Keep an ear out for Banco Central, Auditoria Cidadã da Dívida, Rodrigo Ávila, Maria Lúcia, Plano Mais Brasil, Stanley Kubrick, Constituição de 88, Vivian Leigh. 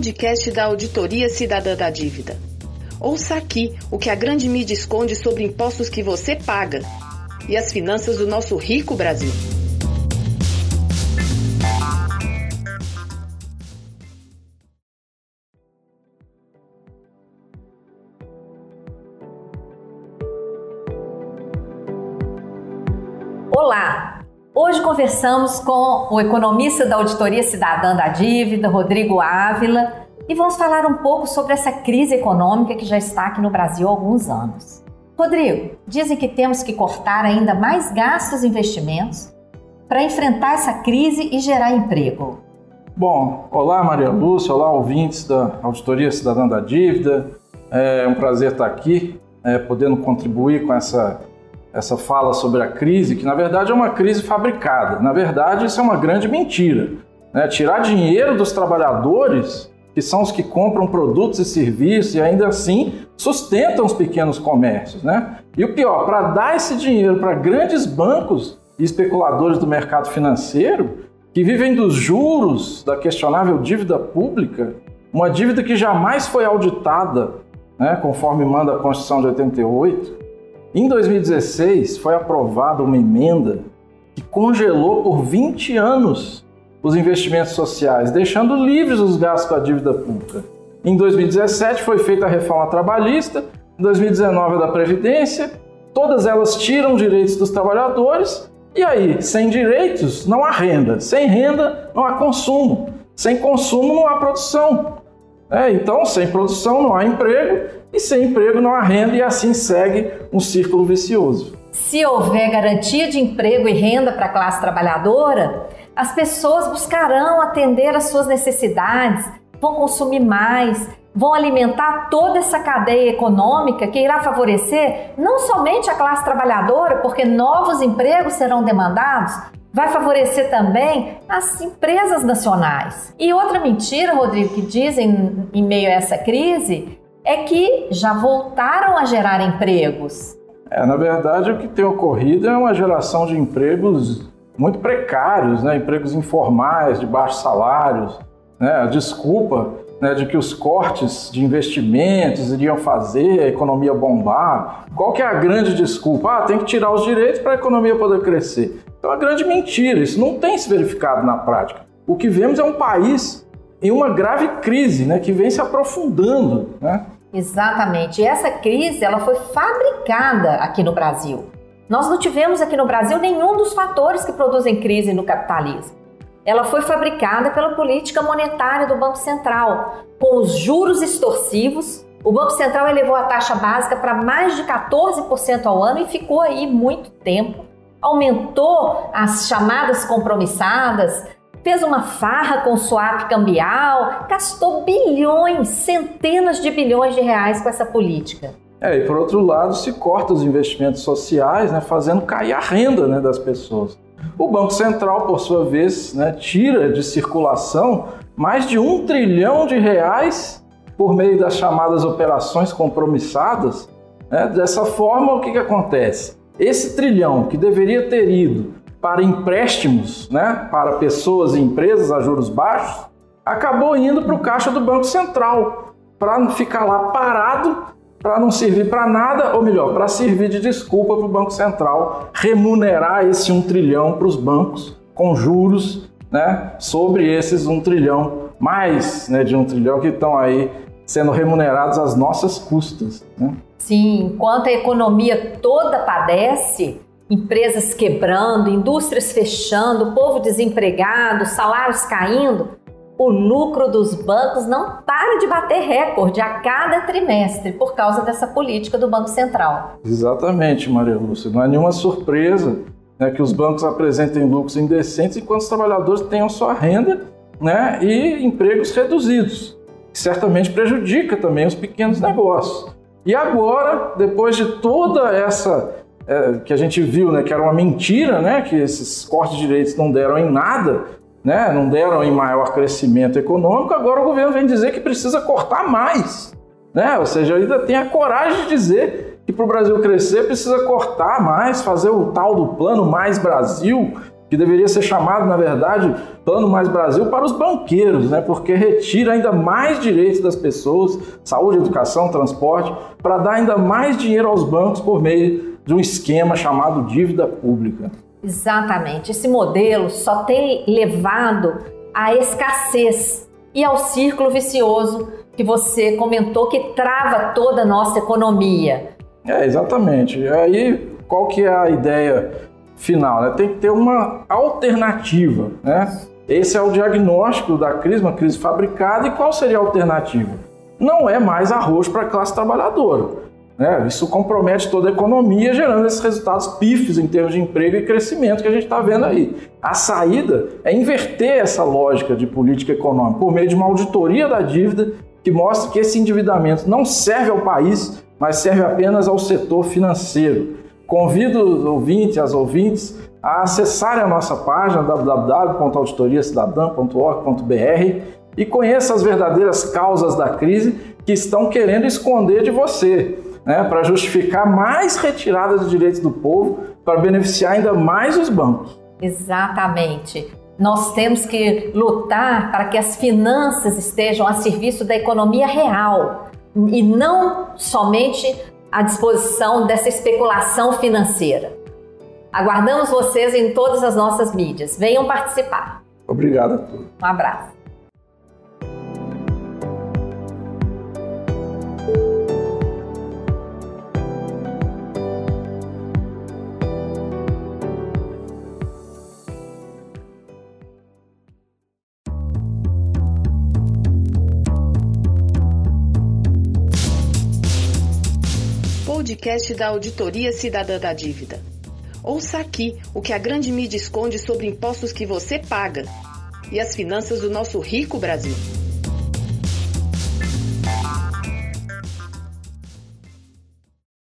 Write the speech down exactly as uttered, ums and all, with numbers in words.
podcast da Auditoria Cidadã da Dívida. Ouça aqui o que a grande mídia esconde sobre impostos que você paga e as finanças do nosso rico Brasil. Olá! Hoje conversamos com o economista da Auditoria Cidadã da Dívida, Rodrigo Ávila, e vamos falar um pouco sobre essa crise econômica que já está aqui no Brasil há alguns anos. Rodrigo, dizem que temos que cortar ainda mais gastos e investimentos para enfrentar essa crise e gerar emprego. Bom, olá Maria Lúcia, olá ouvintes da Auditoria Cidadã da Dívida. É um prazer estar aqui, é, podendo contribuir com essa... essa fala sobre a crise, que na verdade é uma crise fabricada. Na verdade, isso é uma grande mentira, né? Tirar dinheiro dos trabalhadores, que são os que compram produtos e serviços e ainda assim sustentam os pequenos comércios, né? E o pior, para dar esse dinheiro para grandes bancos e especuladores do mercado financeiro, que vivem dos juros da questionável dívida pública, uma dívida que jamais foi auditada, né? Conforme manda a Constituição de oitenta e oito. Em dois mil e dezesseis, foi aprovada uma emenda que congelou por vinte anos os investimentos sociais, deixando livres os gastos com a dívida pública. Em dois mil e dezessete, foi feita a reforma trabalhista, em dois mil e dezenove, a da Previdência, todas elas tiram direitos dos trabalhadores, e aí, sem direitos, não há renda, sem renda, não há consumo, sem consumo, não há produção. É, então, sem produção não há emprego, e sem emprego não há renda, e assim segue um círculo vicioso. Se houver garantia de emprego e renda para a classe trabalhadora, as pessoas buscarão atender às suas necessidades, vão consumir mais, vão alimentar toda essa cadeia econômica que irá favorecer não somente a classe trabalhadora, porque novos empregos serão demandados, vai favorecer também as empresas nacionais. E outra mentira, Rodrigo, que dizem em meio a essa crise é que já voltaram a gerar empregos. É, na verdade, o que tem ocorrido é uma geração de empregos muito precários, né? Empregos informais, de baixos salários, né? A desculpa, né, de que os cortes de investimentos iriam fazer a economia bombar. Qual que é a grande desculpa? Ah, tem que tirar os direitos para a economia poder crescer. Então é uma grande mentira, isso não tem se verificado na prática. O que vemos é um país em uma grave crise, né, que vem se aprofundando, né? Exatamente, e essa crise ela foi fabricada aqui no Brasil. Nós não tivemos aqui no Brasil nenhum dos fatores que produzem crise no capitalismo. Ela foi fabricada pela política monetária do Banco Central, com os juros extorsivos. O Banco Central elevou a taxa básica para mais de quatorze por cento ao ano e ficou aí muito tempo. Aumentou as chamadas compromissadas, fez uma farra com o swap cambial, gastou bilhões, centenas de bilhões de reais com essa política. É, e por outro lado, se corta os investimentos sociais, né, fazendo cair a renda, né, das pessoas. O Banco Central, por sua vez, né, tira de circulação mais de um trilhão de reais por meio das chamadas operações compromissadas, né? Dessa forma, o que, que acontece? Esse trilhão que deveria ter ido para empréstimos, né, para pessoas e empresas a juros baixos, acabou indo para o caixa do Banco Central, para não ficar lá parado, para não servir para nada, ou melhor, para servir de desculpa para o Banco Central remunerar esse um trilhão para os bancos com juros, né, sobre esses um trilhão, mais, né, de um trilhão que estão aí sendo remunerados às nossas custas, né? Sim, enquanto a economia toda padece, empresas quebrando, indústrias fechando, povo desempregado, salários caindo, o lucro dos bancos não para de bater recorde a cada trimestre por causa dessa política do Banco Central. Exatamente, Maria Lúcia. Não é nenhuma surpresa, né, que os bancos apresentem lucros indecentes enquanto os trabalhadores tenham sua renda, né, e empregos reduzidos, que certamente prejudica também os pequenos negócios. E agora, depois de toda essa, é, que a gente viu, né, que era uma mentira, né, que esses cortes de direitos não deram em nada, né, não deram em maior crescimento econômico, agora o governo vem dizer que precisa cortar mais, né? Ou seja, ainda tem a coragem de dizer que para o Brasil crescer precisa cortar mais, fazer o tal do Plano Mais Brasil, que deveria ser chamado, na verdade, Plano Mais Brasil para os banqueiros, né? Porque retira ainda mais direitos das pessoas, saúde, educação, transporte, para dar ainda mais dinheiro aos bancos por meio de um esquema chamado dívida pública. Exatamente. Esse modelo só tem levado à escassez e ao círculo vicioso que você comentou, que trava toda a nossa economia. É, exatamente. E aí, qual que é a ideia final, né? Tem que ter uma alternativa, né? Esse é o diagnóstico da crise, uma crise fabricada. E qual seria a alternativa? Não é mais arroz para a classe trabalhadora, né? Isso compromete toda a economia, gerando esses resultados pífios em termos de emprego e crescimento que a gente está vendo aí. A saída é inverter essa lógica de política econômica por meio de uma auditoria da dívida que mostra que esse endividamento não serve ao país, mas serve apenas ao setor financeiro. Convido os ouvintes e as ouvintes a acessarem a nossa página w w w ponto auditoria cidadã ponto org ponto b r e conheça as verdadeiras causas da crise que estão querendo esconder de você, né, para justificar mais retiradas de direitos do povo, para beneficiar ainda mais os bancos. Exatamente. Nós temos que lutar para que as finanças estejam a serviço da economia real e não somente à disposição dessa especulação financeira. Aguardamos vocês em todas as nossas mídias. Venham participar. Obrigado a todos. Um abraço. Podcast da Auditoria Cidadã da Dívida. Ouça aqui o que a grande mídia esconde sobre impostos que você paga e as finanças do nosso rico Brasil.